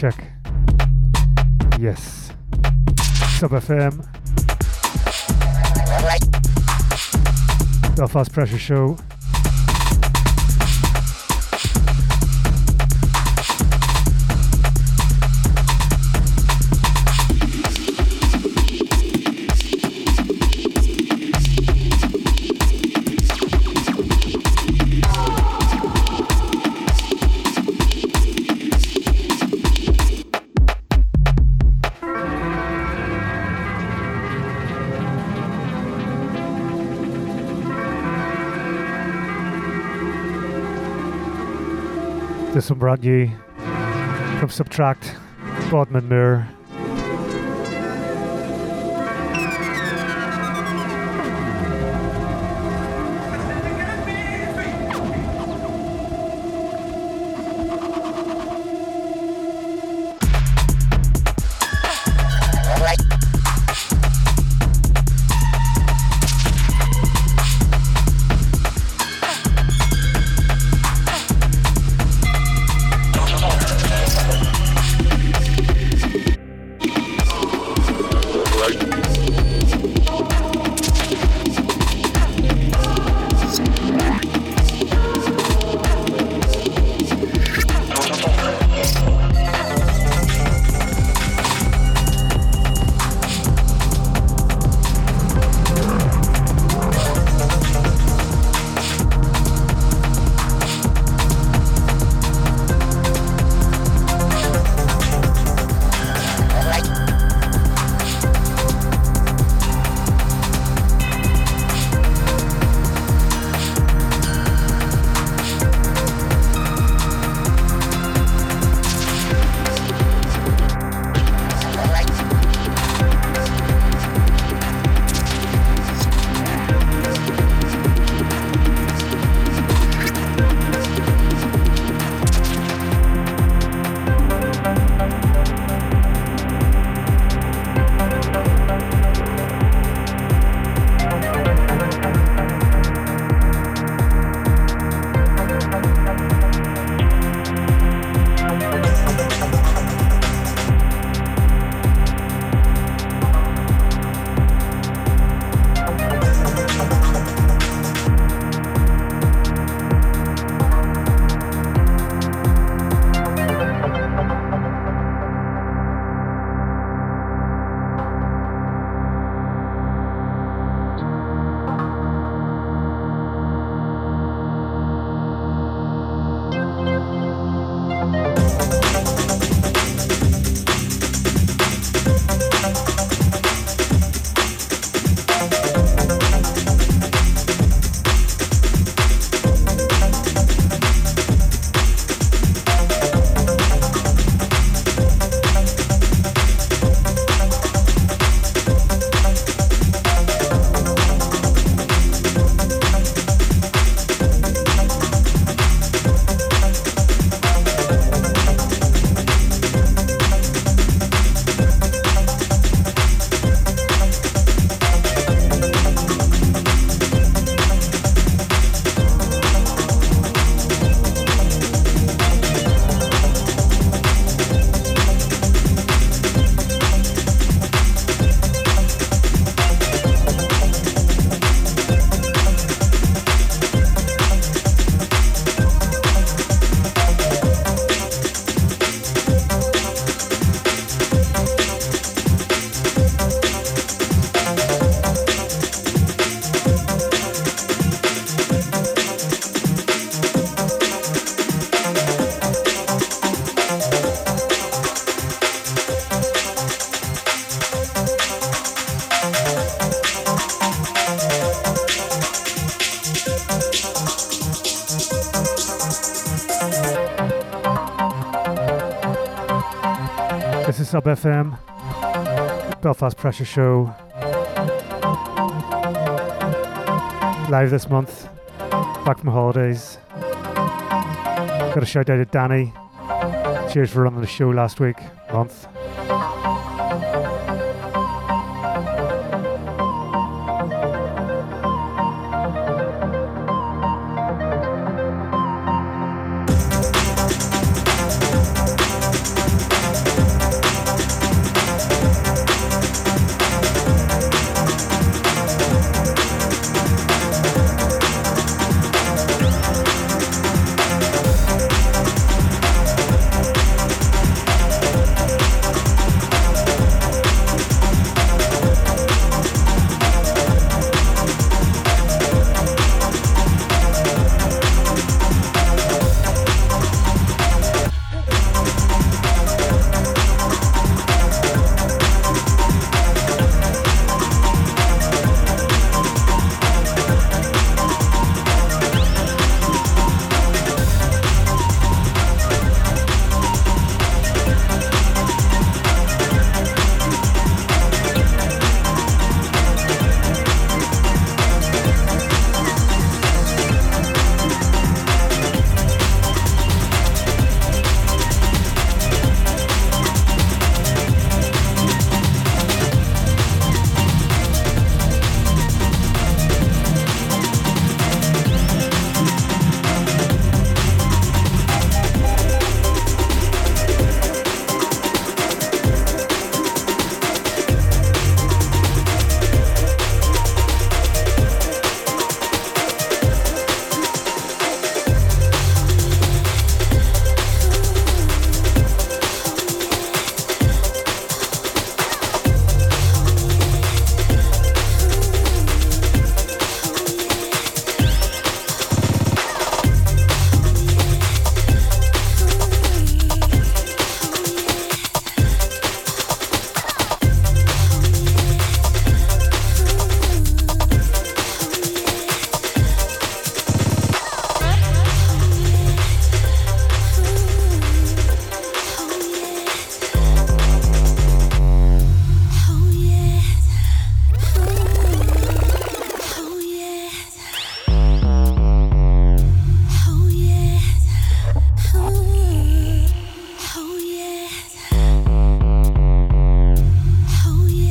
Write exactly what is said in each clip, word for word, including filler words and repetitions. check. Yes. Sub F M. Belfast Pressure Show. This one brand new from Subtract, Bodman Moore. Sub F M, Belfast Pressure Show, live this month, back from holidays. Got a shout out to Danny, cheers for running the show last week, month.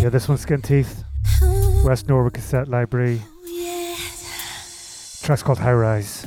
Yeah, this one's Skin Teeth, West Norwood Cassette Library. The track's called High Rise.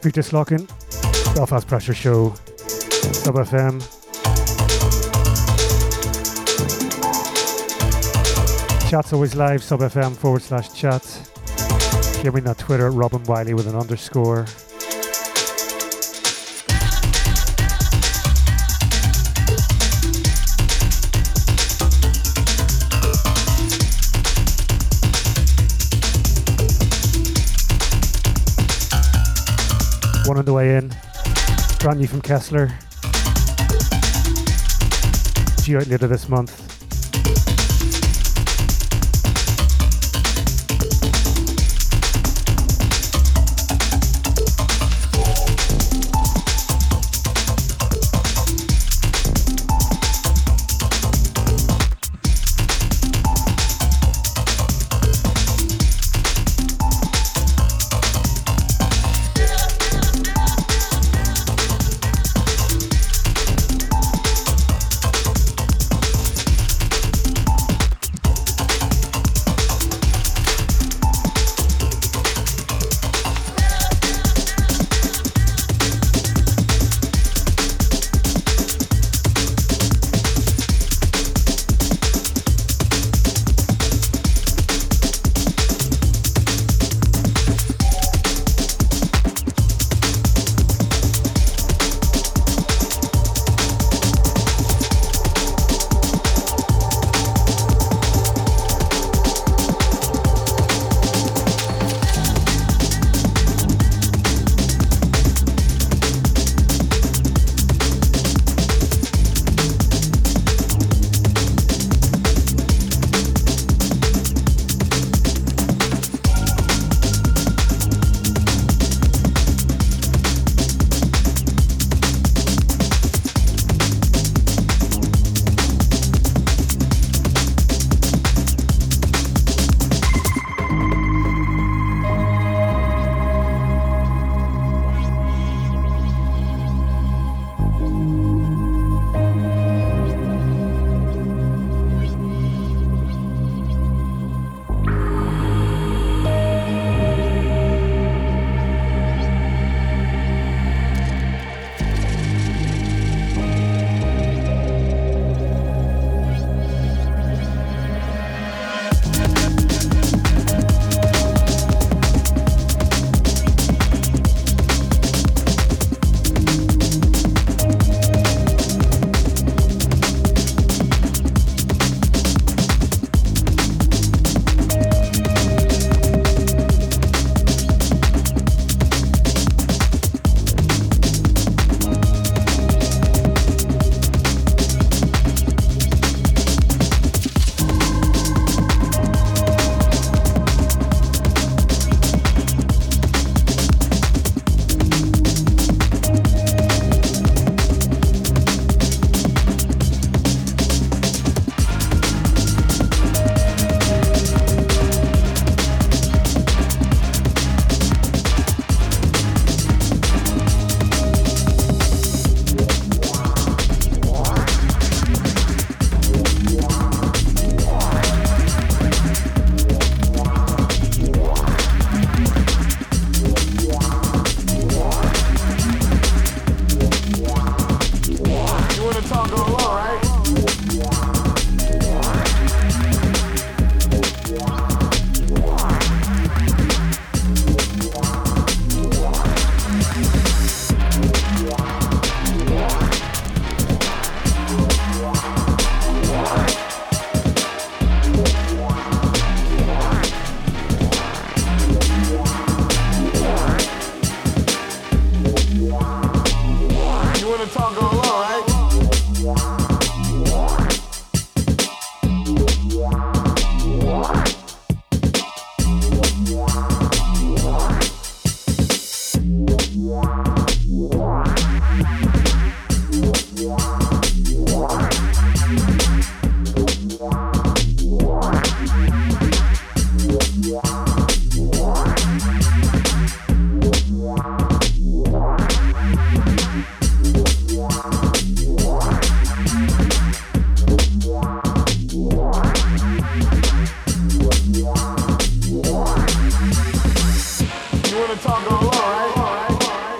to Peter Slockin, Belfast Pressure Show, Sub F M. Chat's always live, Sub F M forward slash chat. Give me that Twitter at Robin Wiley with an underscore. One on the way in, brand new from Kessler, due out later this month. Talk all right.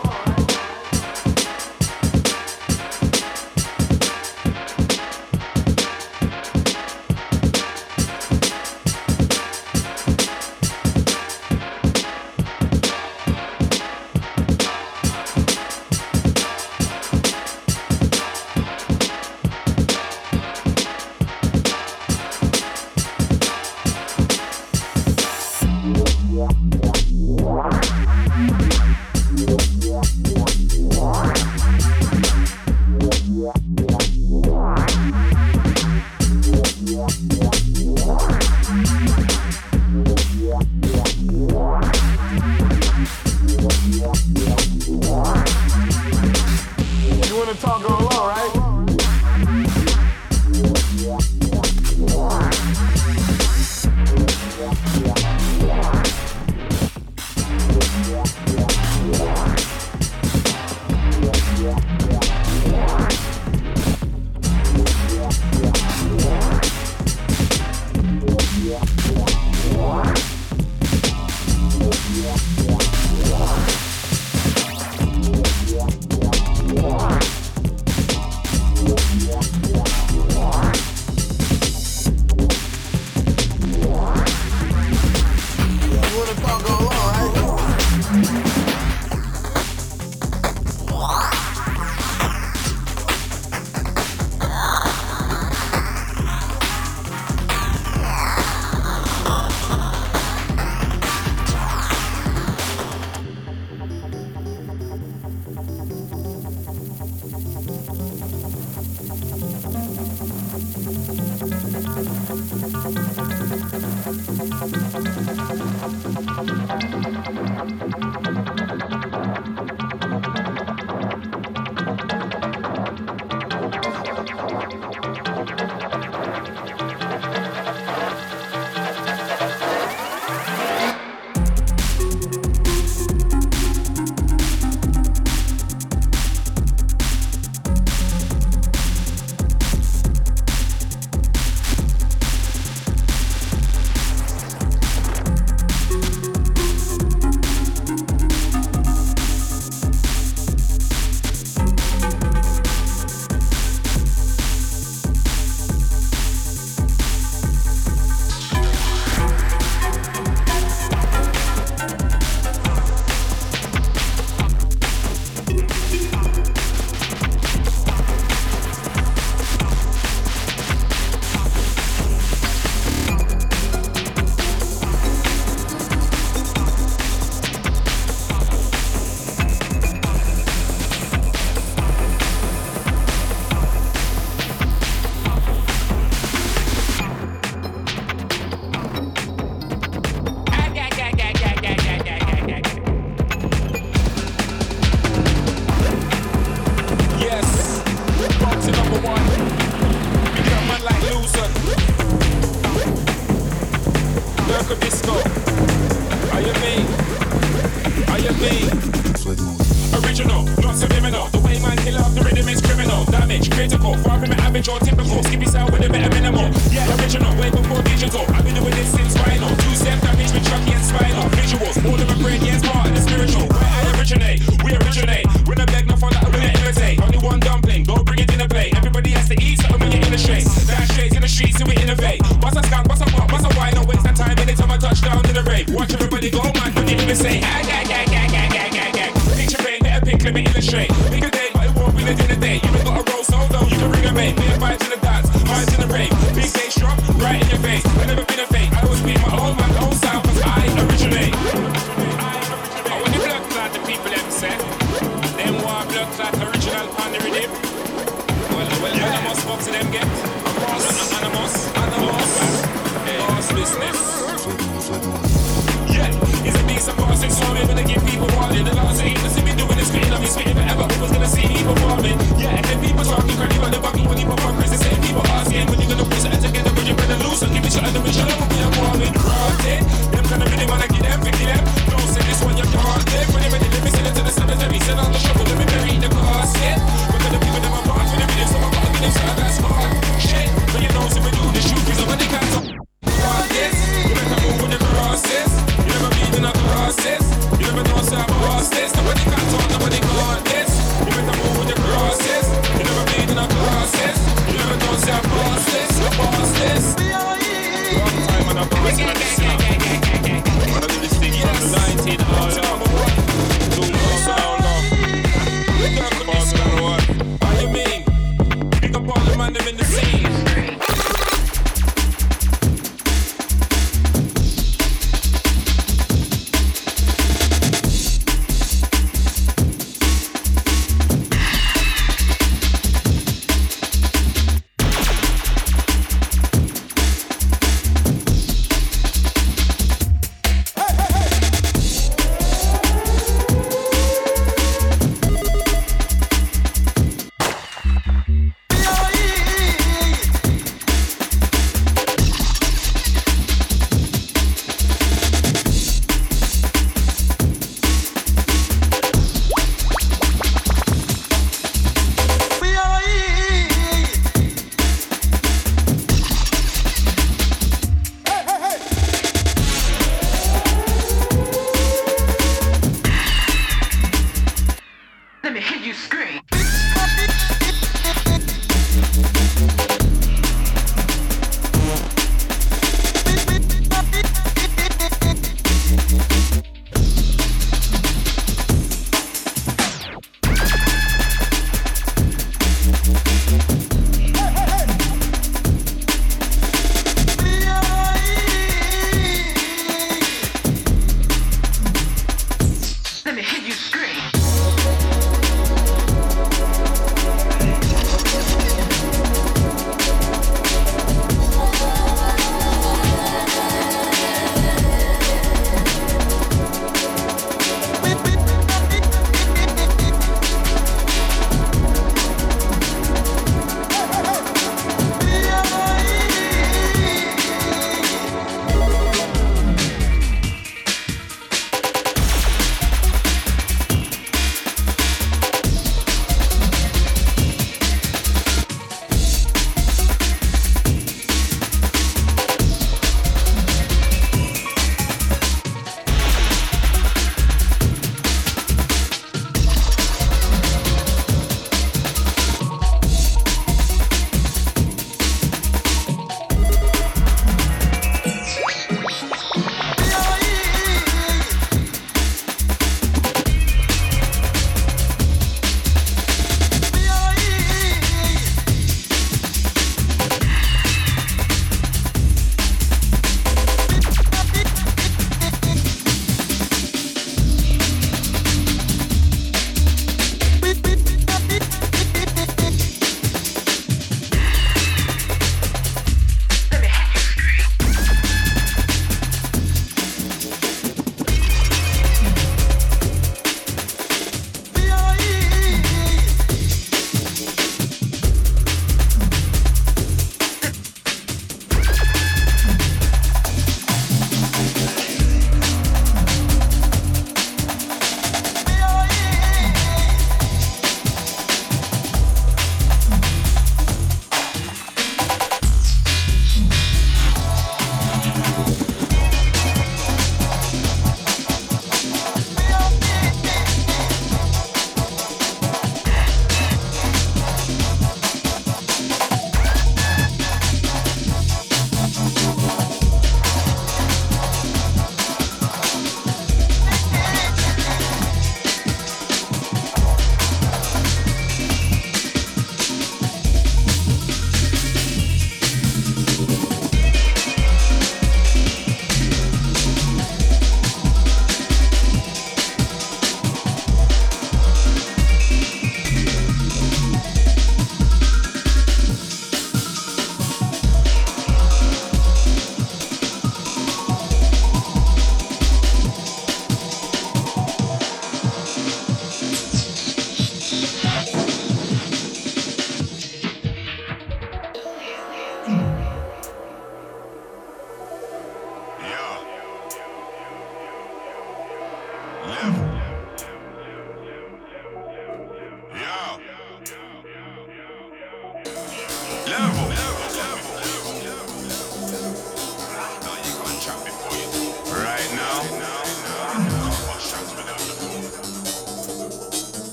gonna hit you straight.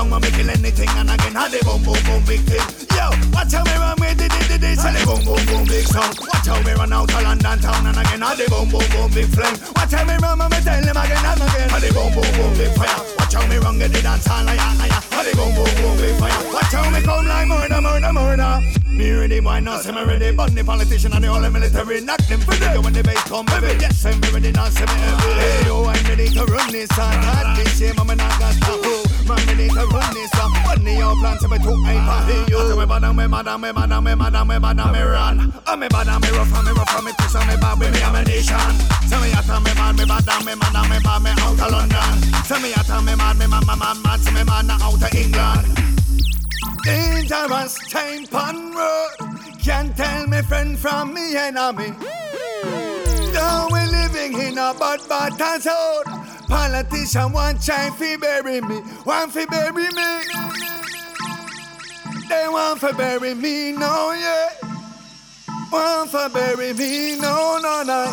song, I'm making anything, and I can have the boom, boom, boom, big thing. Yo, watch how me run with the D D D, so the boom, boom, boom, big song. Watch how me run out to London town, and I can have the boom, boom, boom, big flame. Watch how me run, I'm telling them again, I'm again. Have the boom, boom, boom, big fire. Watch how me run, get the dance on, I am, I am. Have the boom, boom, boom, big fire. Watch how me come like murder, murder, murder. Me ready, why not? I'm ready, but the politician and the whole military knock them for them. When the bass come, baby, yes, I'm ready, now, I'm ready. Hey, yo, I'm ready to run this, I got this, shame, I'm not gonna stop. I'm ready to run this, I'm funny, I'll plan to be too high, party, yo. I'm a bad, I'm a bad, I'm a bad, I'm a bad, I'm a bad, I'm a run. I'm a bad, I'm a rough, I'm a rough, I'm a twist, I'm a bad, baby, I'm a nation. Tell me, I tell me, man, me bad, I'm a man, I'm a bad, me out of London. Tell me, I tell me, man, me man, man, man, man, tell me, man, out of England. Dangerous time pan road. Can't tell me friend from me enemy. Now we're living in a bad, bad household. Politician want try fi bury me, want fi bury me. They want fi bury me, no yeah. Want fi bury me, no no no.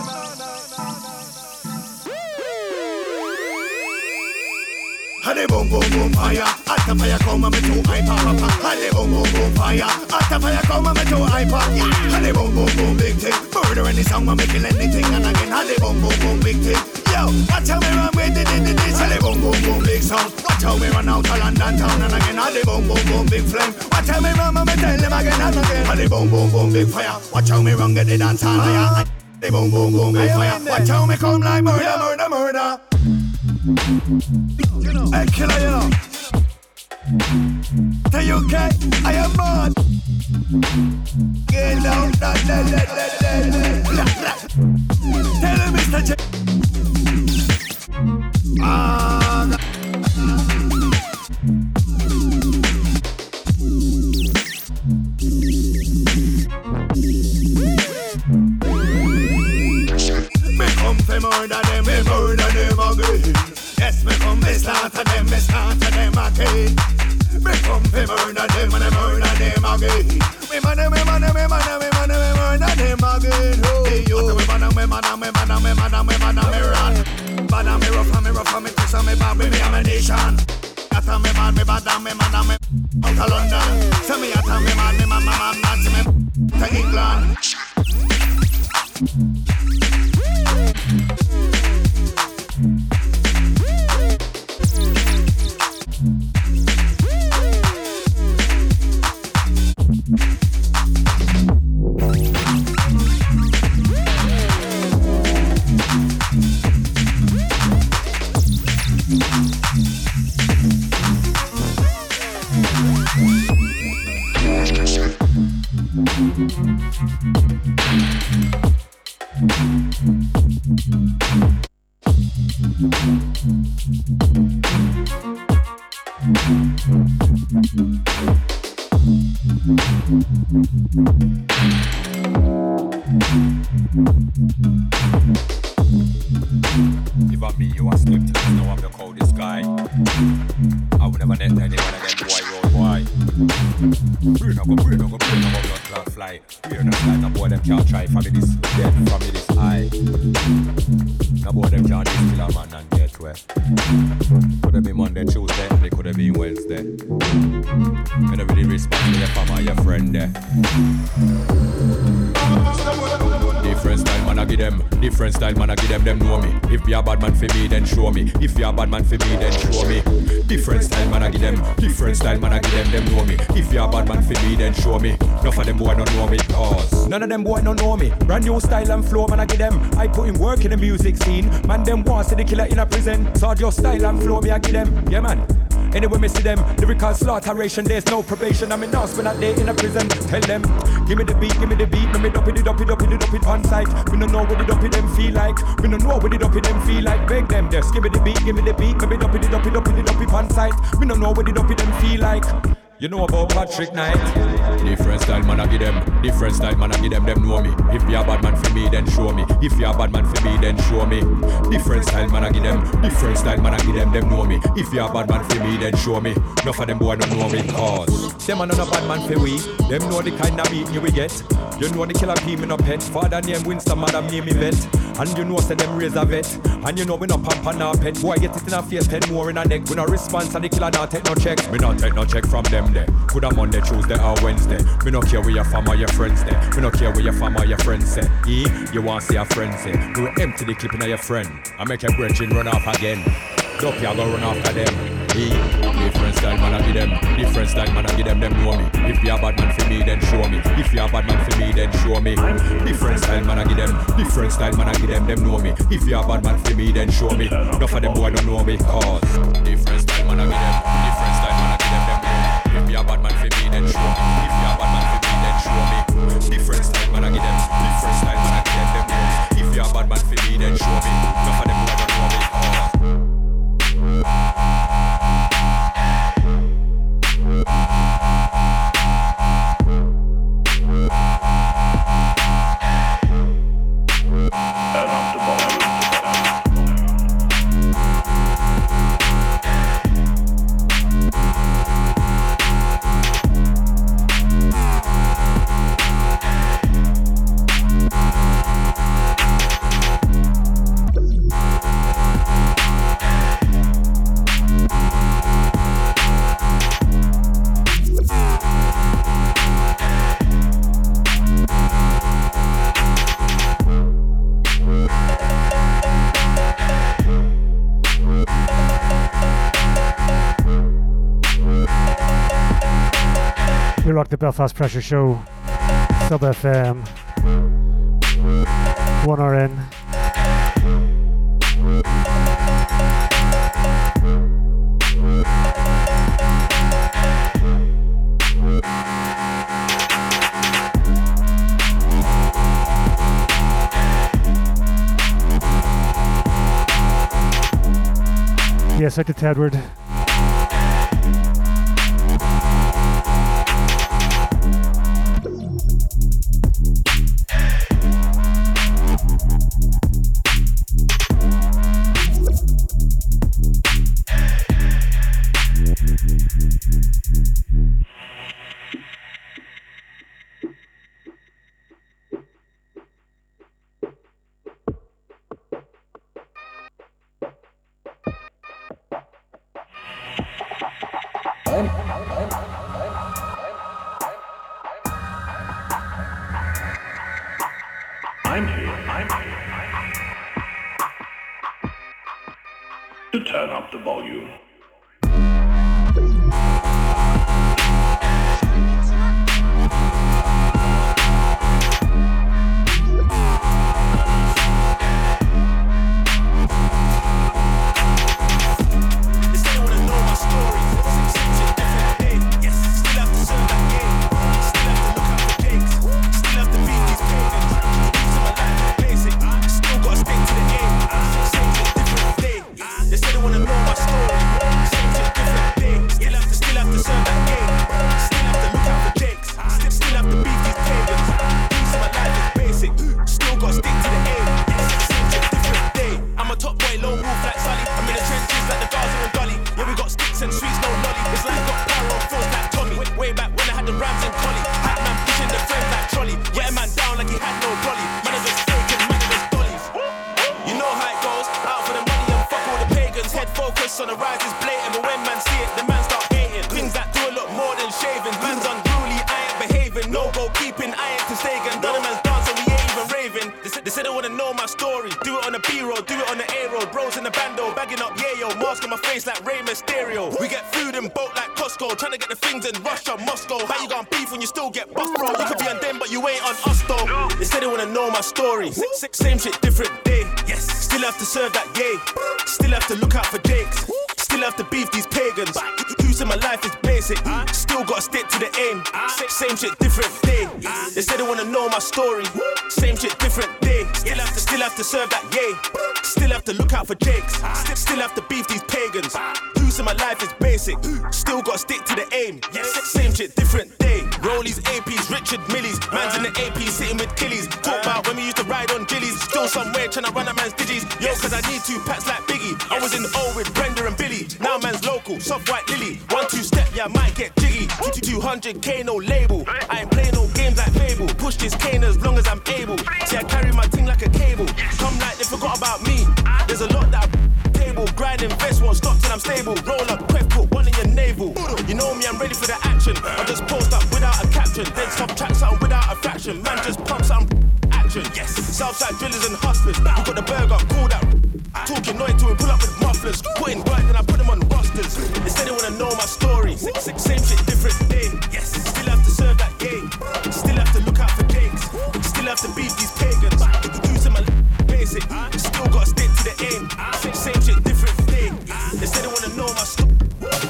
Hadi boom boom boom fire, at the fire come me to I pop. Hadi boom boom boom fire, at the fire come me to I pop. Hadi boom boom boom big thing, murder any song I'm making anything and again. Hadi boom boom boom big thing, yo, watch how me run with it in this. Hadi boom boom boom big sound, watch how me run out to London town and again. Hadi boom boom boom big flame, watch how me run and me tell them again and again. Hadi boom boom boom big fire, watch how me run get the dance on fire. Hadi boom boom boom big fire, watch how me come like murder murder murder. You know. I kill her, you know. The U K, I am mad. Get down, da da da da da. Tell him, Mister J. Ah. Me come for murder them, me murder them again. Yes, me come to slaughter them, me slaughter them again. Me come to murder them and I murder them again. Me murder, me murder, me murder, me murder, me murder them again. Oh, hey, yo. Me murder, me murder, me murder, me murder, me murder, me run. Murder me rough and me rough and me twist and me bad, me am a nation. Atta me bad, me bad, me murder, me out of London. Tell me atta me mad, me mad, mad, mad, me to England. If you're a bad man for me, then show me. Different style man I give them. Different style man I give them, them know me. If you're a bad man for me, then show me. None of them boy don't know me, cause none of them boy don't know me. Brand new style and flow man I give them. I put in work in the music scene. Man them want see the killer in a prison. So your style and flow me I give them. Yeah man. Anyway, me see them, lyrical slaughteration, there's no probation. I'm in house when I day in a prison. Tell them, give me the beat, give me the beat. No me dump it, dump it, dump it, dump it on sight. We don't know what the dump it them feel like. We don't know what the dump it them feel like. Beg them, just give me the beat, give me the beat. No me dump it, dump it, dump it, dump it on sight. We don't know what the dump it them feel like. You know about Patrick Knight. Different style man I give them. Different style man I give them, them know me. If you're a bad man for me, then show me. If you're a bad man for me, then show me. Different style man I give them. Different style man I give them, them know me. If you're a bad man for me, then show me. None of them boy don't know me, cause them and another bad man for we. Them know the kind of beating you we get. You know the killer team in a pet. Father name Winston, madam name Yvette. And you know say them raise a vet. And you know we no pump and no pet. Boy get it in a face, ten more in a neck. We no response and the killer not take no check. Me not take no check from them there. Could a Monday, Tuesday or Wednesday. Me no care where your fam or your friends there. Me no care where your fam or your friends say. E, you want see a friend say. We will empty the clipping of your friend. And make your brethren run off again. Dopey I go run after them. E, different style man I give them. Different style man I give them, them know me. If you are bad man for me, then show me. If you are bad man for me, then show me. Different style man I give them. Different style man I give them, them know me. If you are bad man for me, then show me. Enough of them boy don't know me, cause different style man I give them. Different style man I give them, them know me. If you are bad man for me, then show me. If you are bad man for me, then show me. Different style man I give them. Different style man I give them, them know me. If you are bad man for me, then show me. Enough of them boy don't know me, cause the Belfast Pressure Show, Sub F M, one R N. Yes, I did, Edward. Tryna run a man's digis, yo, cause I need two packs like Biggie. I was in the O with Brenda and Billy. Now man's local, soft white Lily. One two step. yeah, I might get jiggy. two hundred K, no label. I ain't play no games like Fable. Push this cane as long as I'm able. See, I carry my ting like a cable. Come like they forgot about me. There's a lot that I table. Grind, invest, won't stop till I'm stable. Roll up, quick, put one in your navel. You know me, I'm ready for the action. I just post up without a caption. Then stop track something without a fraction. Man, just pump something. Action. Yes. Southside drillers and hustlers. We got the burger, call that. Talking noise to him, pull up with mufflers. Put in work, then I put them on rosters. They said they wanna know my story. Six, six, same shit, different day. Yes. Still have to serve that game. Still have to look out for cakes. Still have to beat these pagans. Using my basic. Still gotta stick to the aim. Six, same shit, different day. They said they wanna know my story.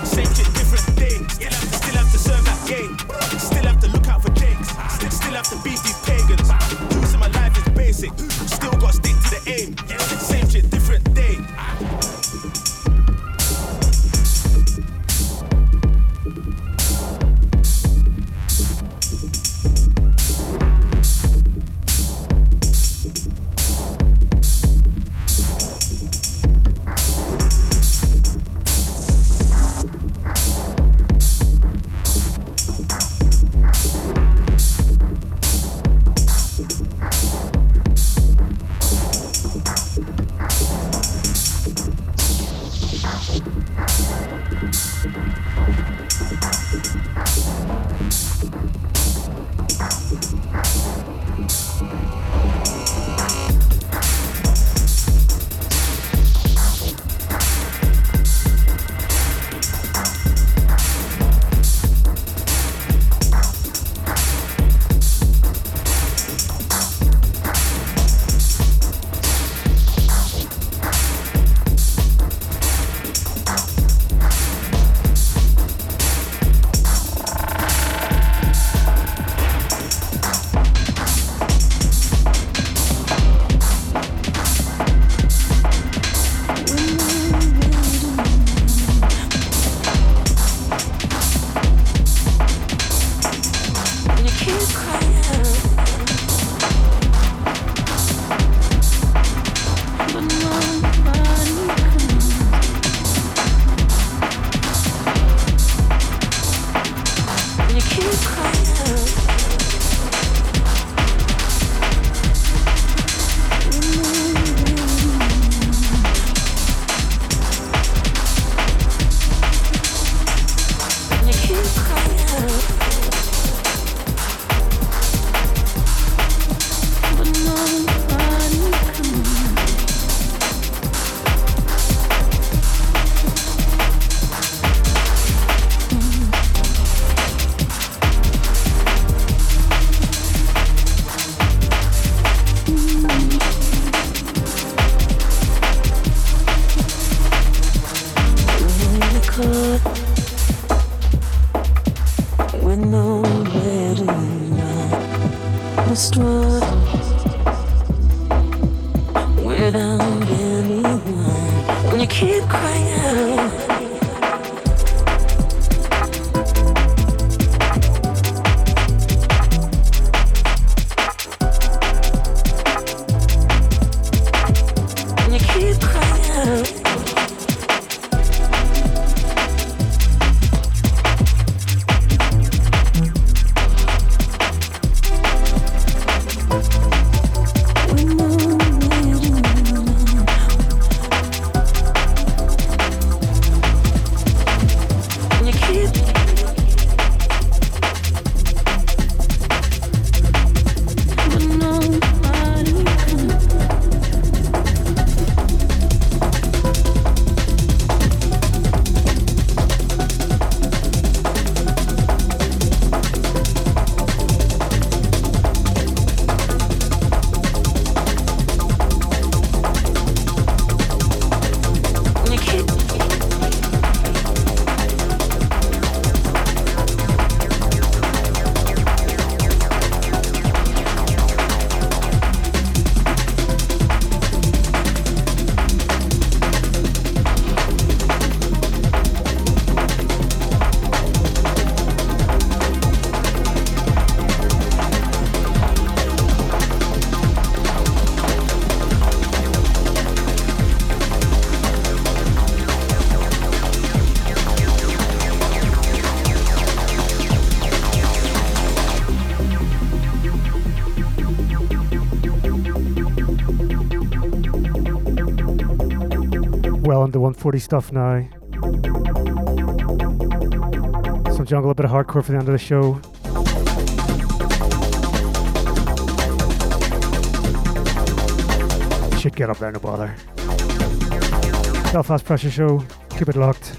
Same shit, different day. Still have to, still have to serve that game. Still have to look out for cakes. Still, still have to beat these pagans. Using my life is basic. Still gotta stick to the aim. Same shit, different day. on the one forty stuff now. Some jungle, a bit of hardcore for the end of the show. Should get up there, no bother. Belfast Pressure Show, keep it locked.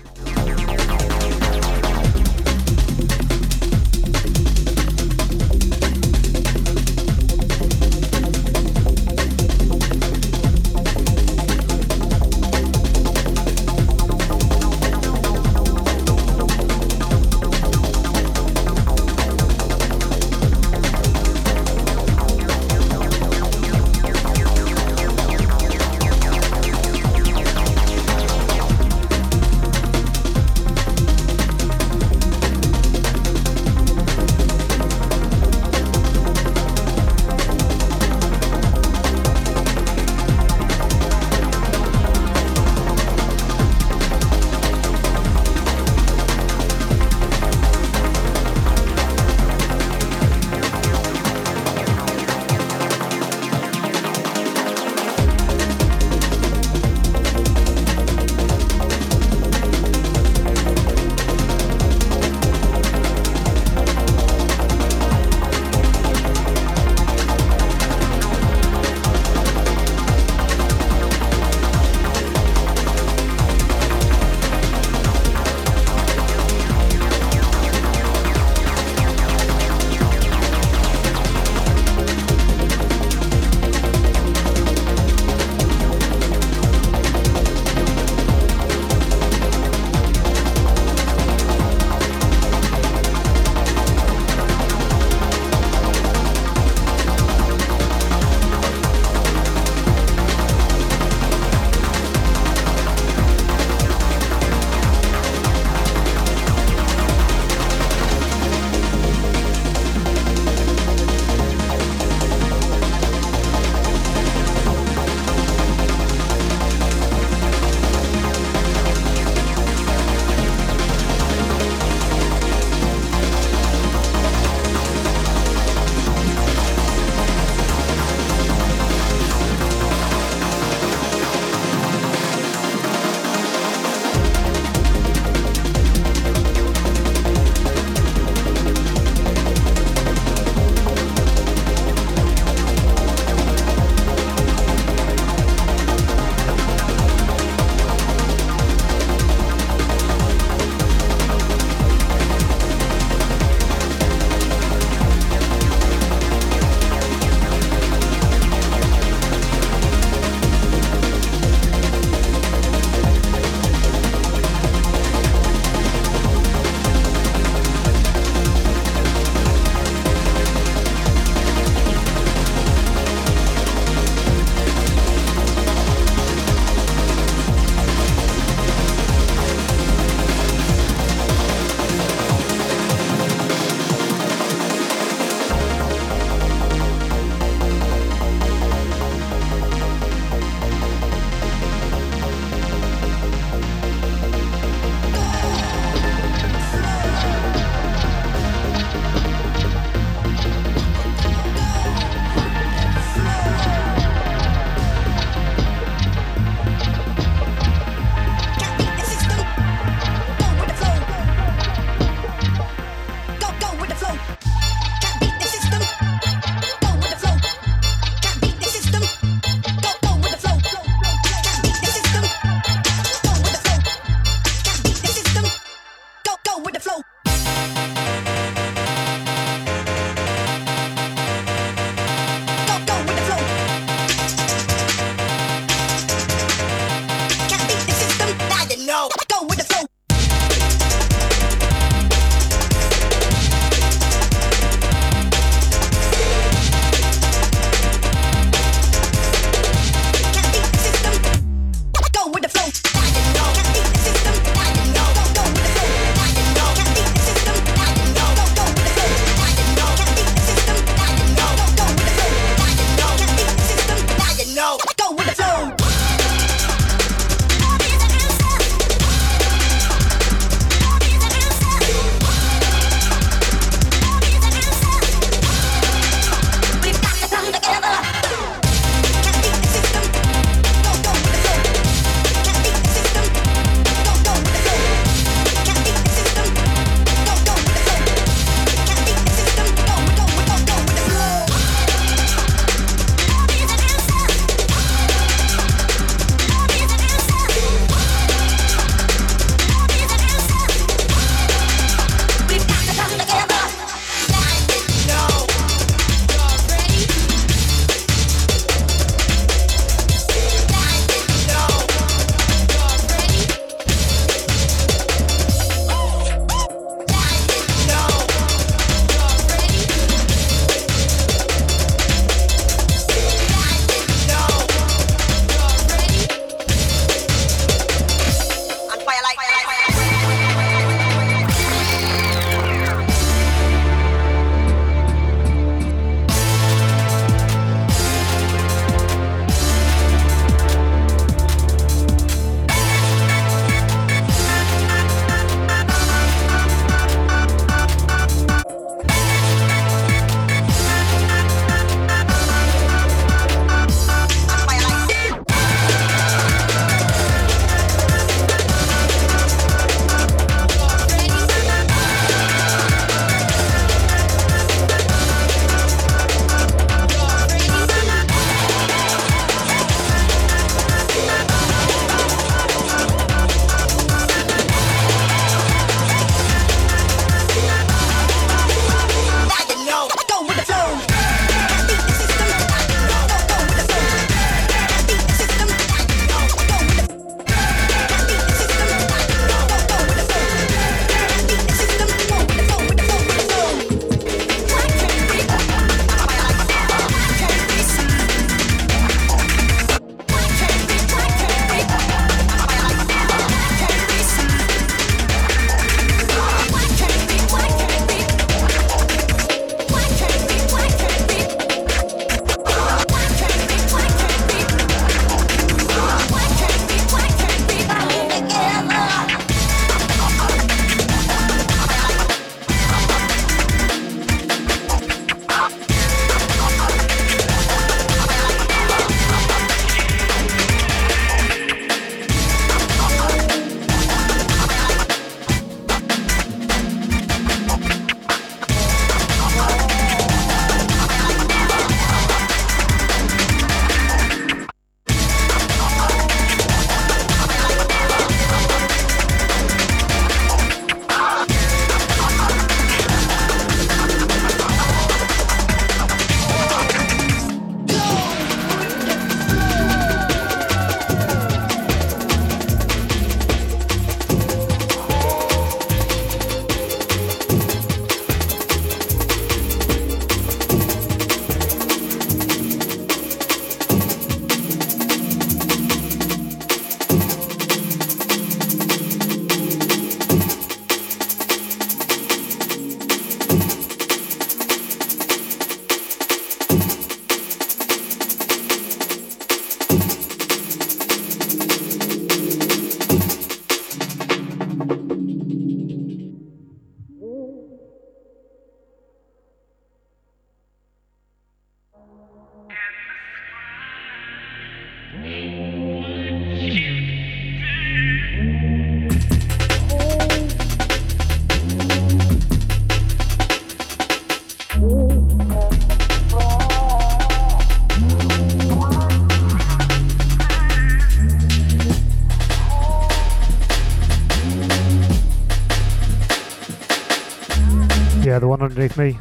yeah, the one underneath me,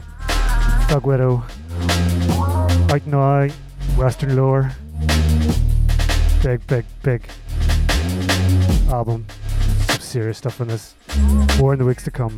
Doug Widow, Out Now, Western Lore, big, big, big album, some serious stuff in this, more in the weeks to come.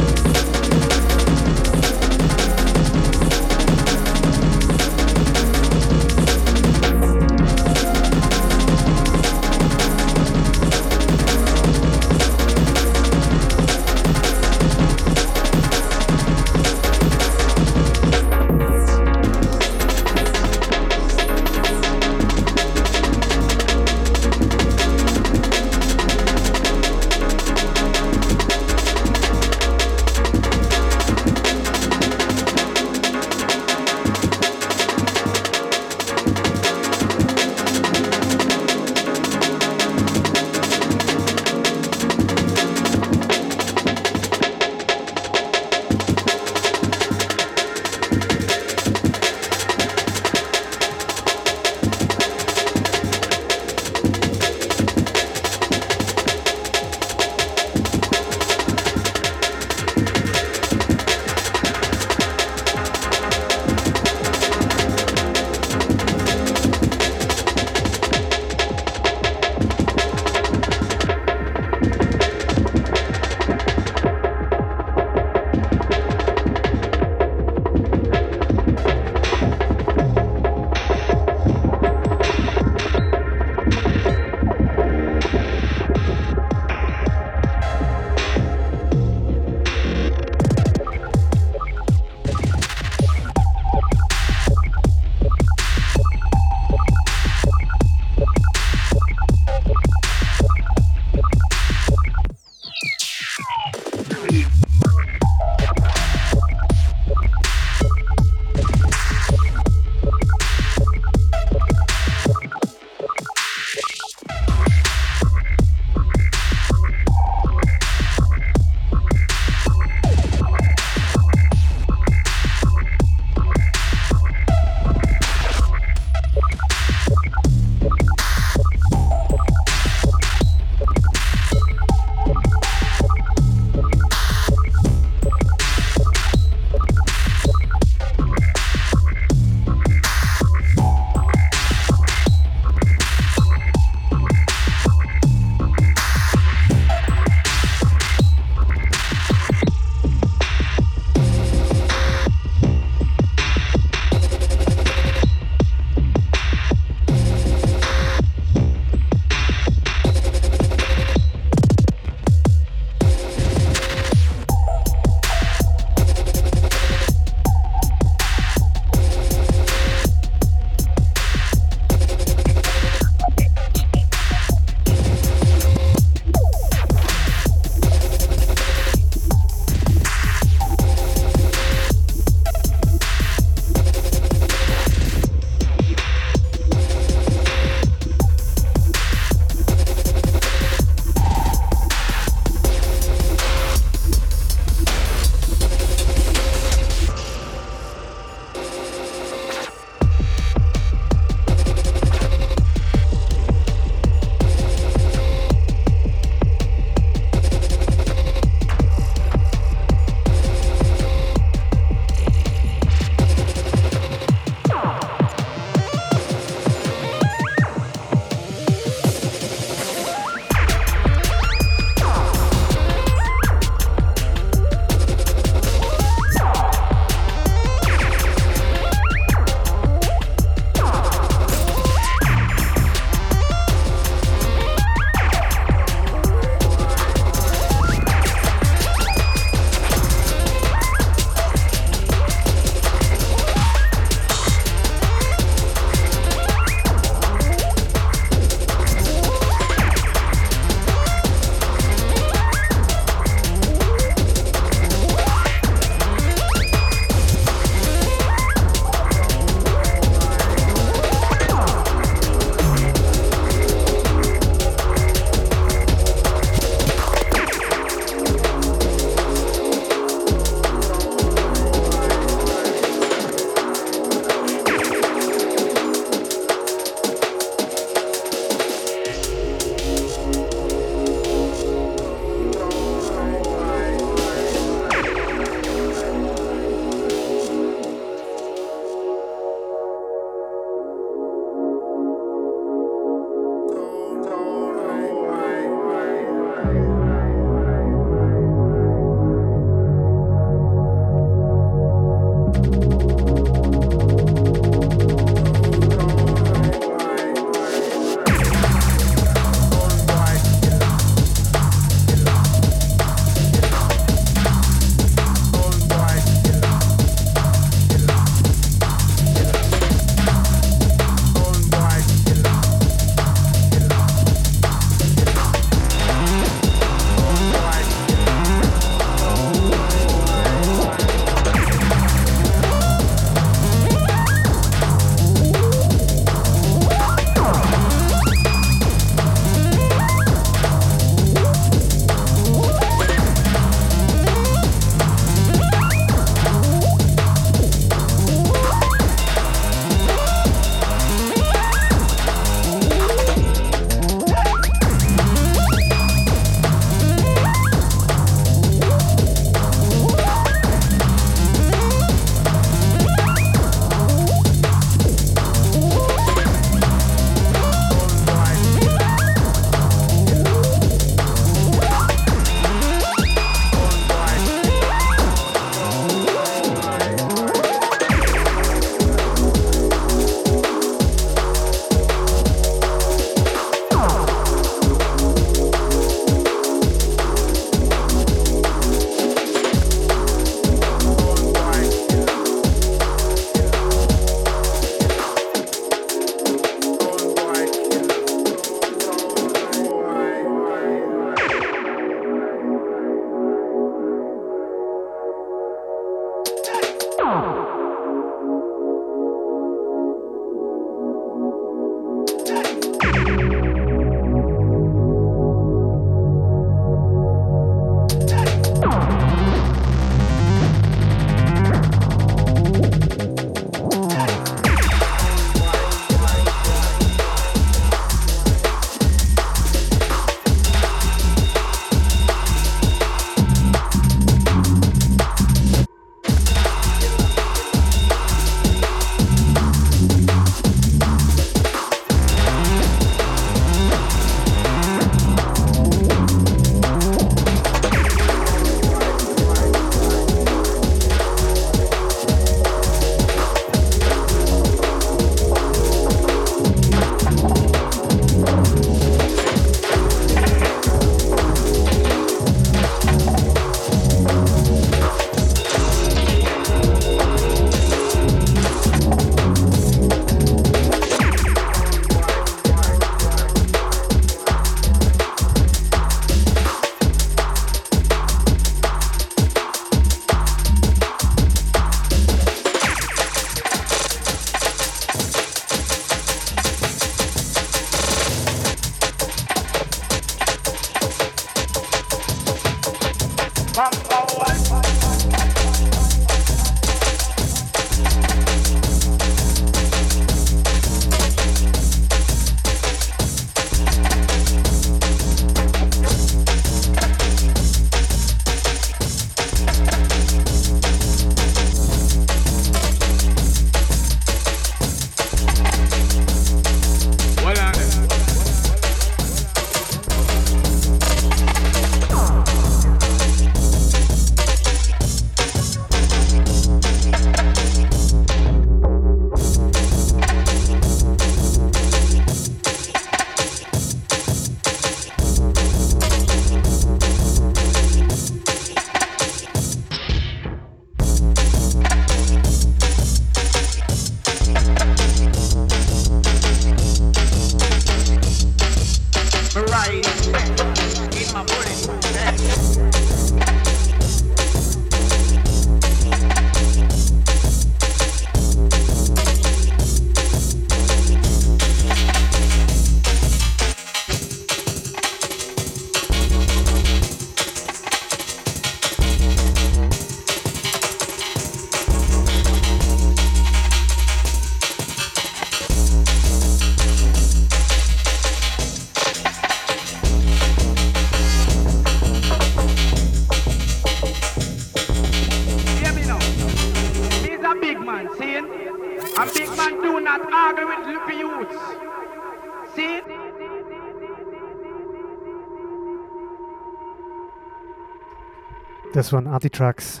This one, Anti-Tracks,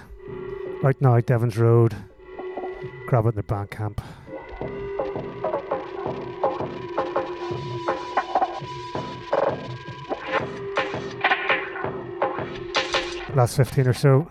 right now, Devon's Road. Grab it in the Bandcamp. Last fifteen or so.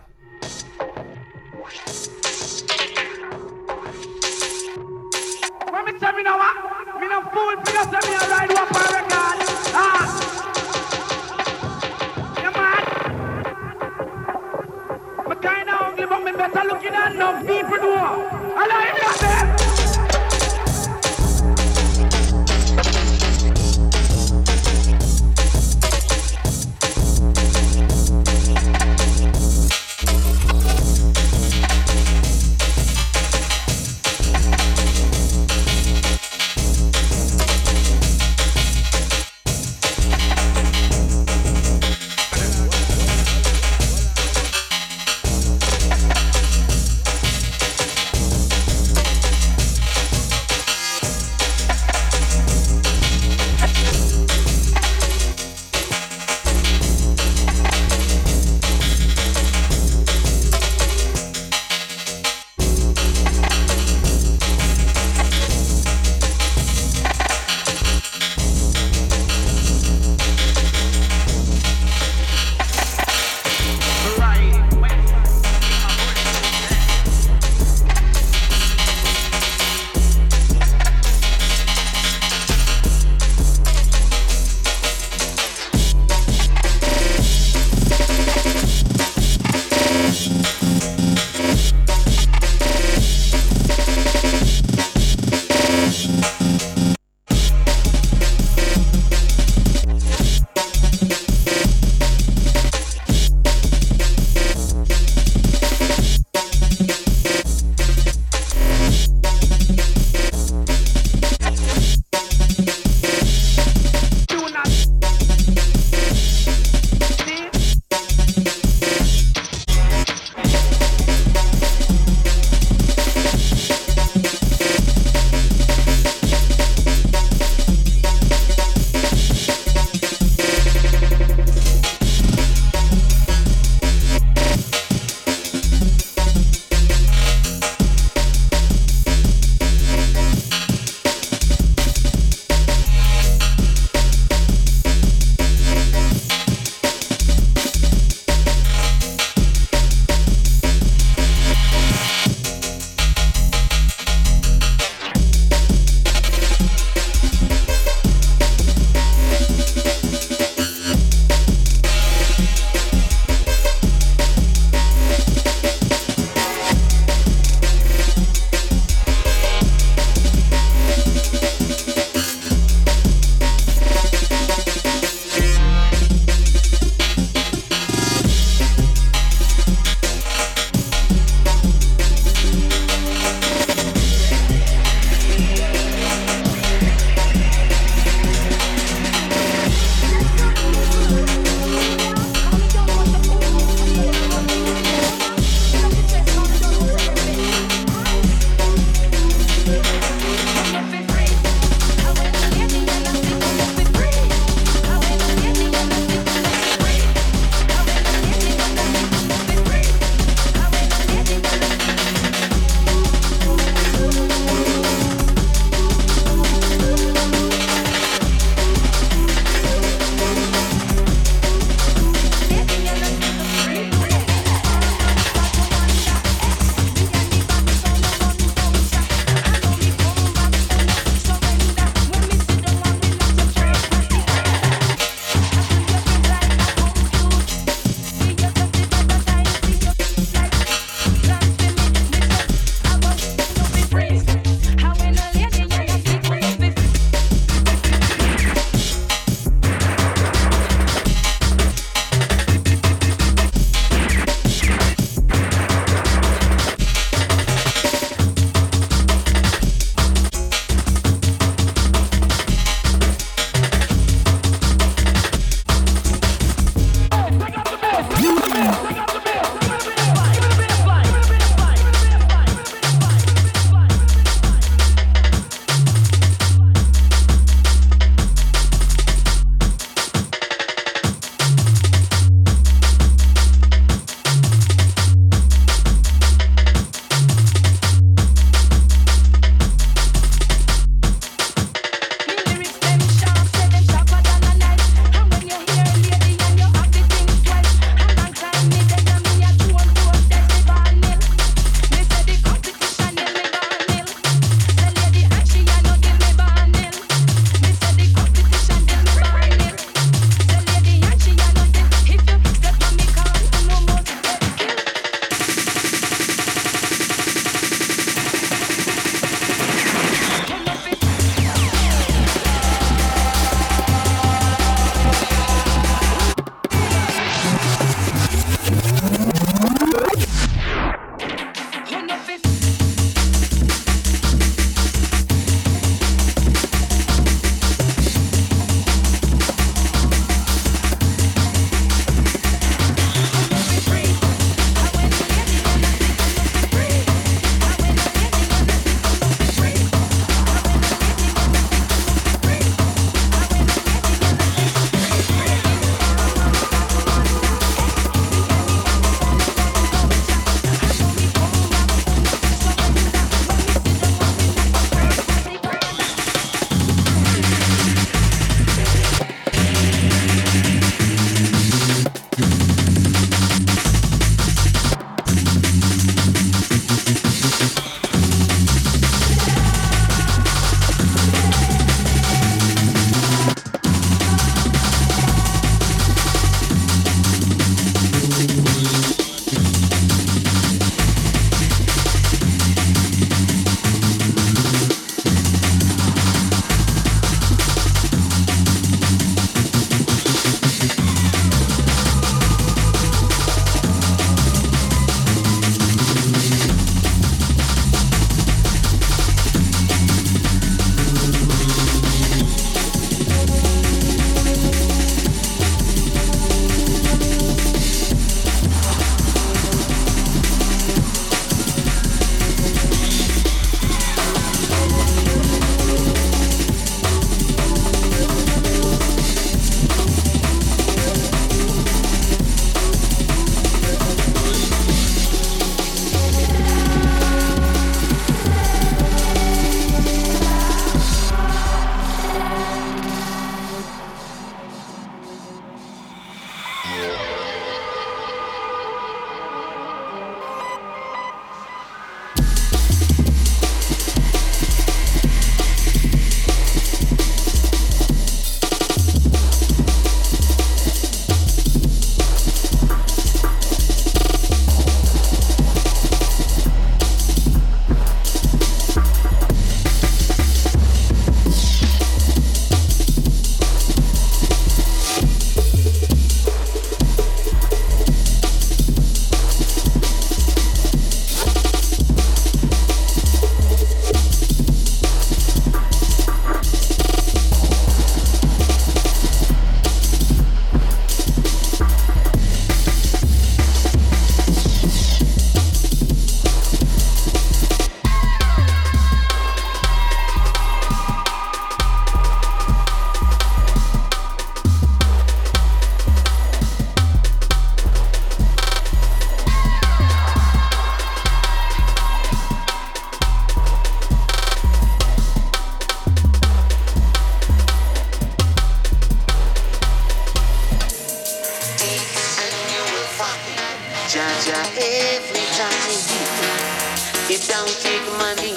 He don't take money,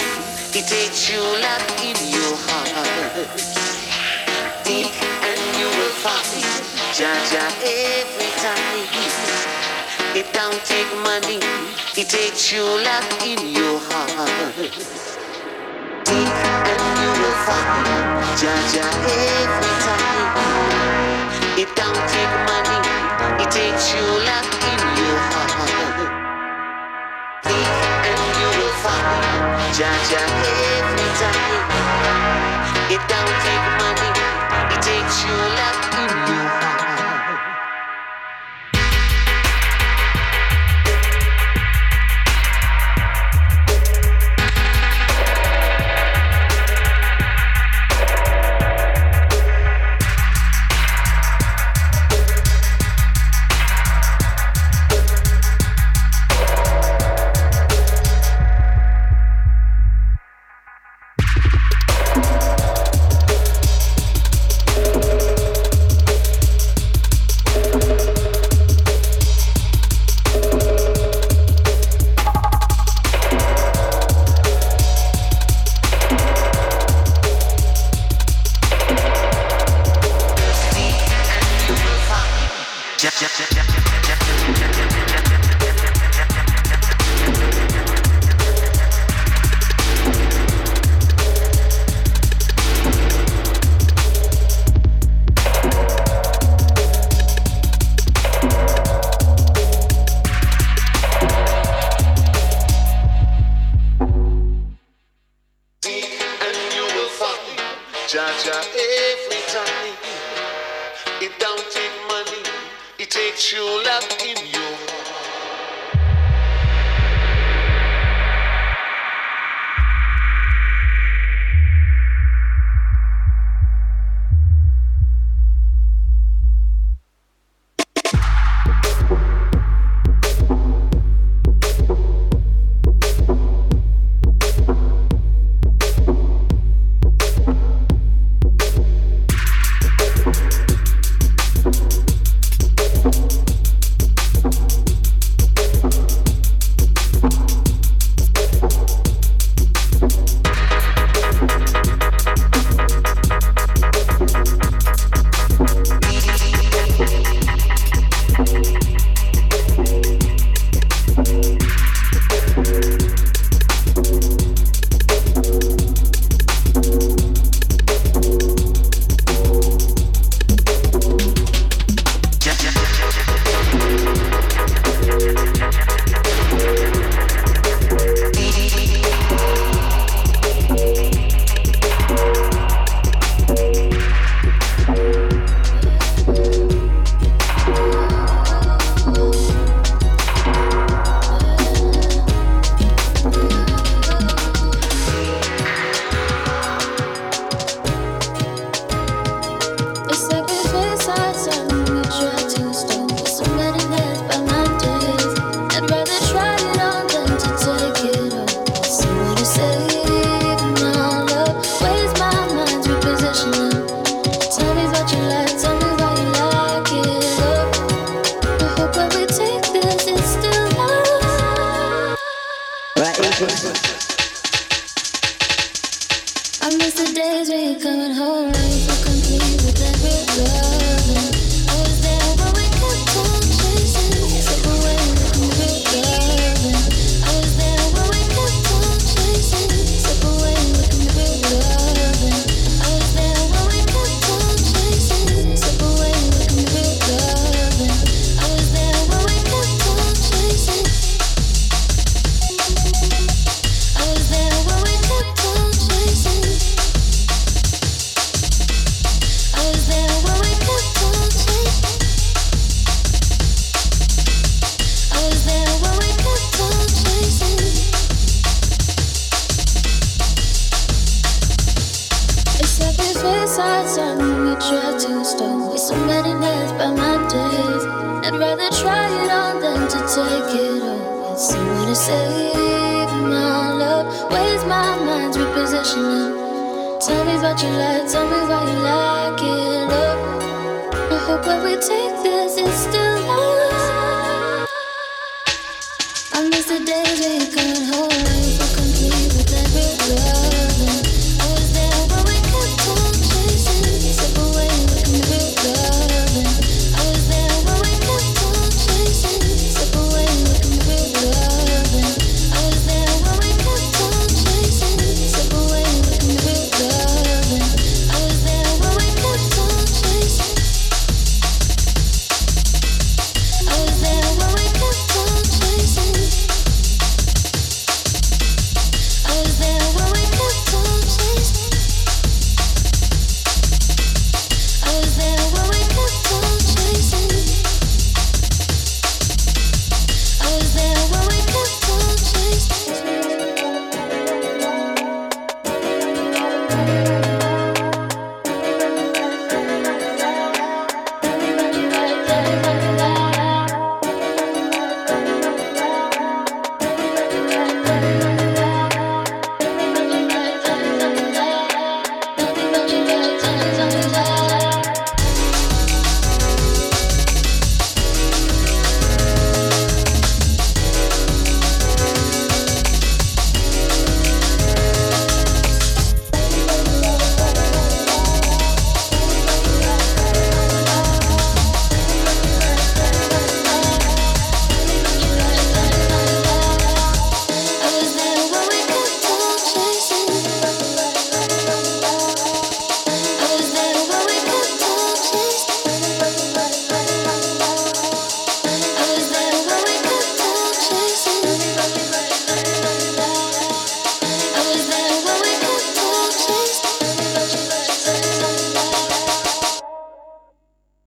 he takes you like in your heart. Think and you will find Jaja every time. He don't take money, he takes you like in your heart. Think and you will find Jaja every time. He don't take money, he takes you like in your heart. Jaja every time. It don't take money, it takes you love in your heart. I miss the days we could hold hands.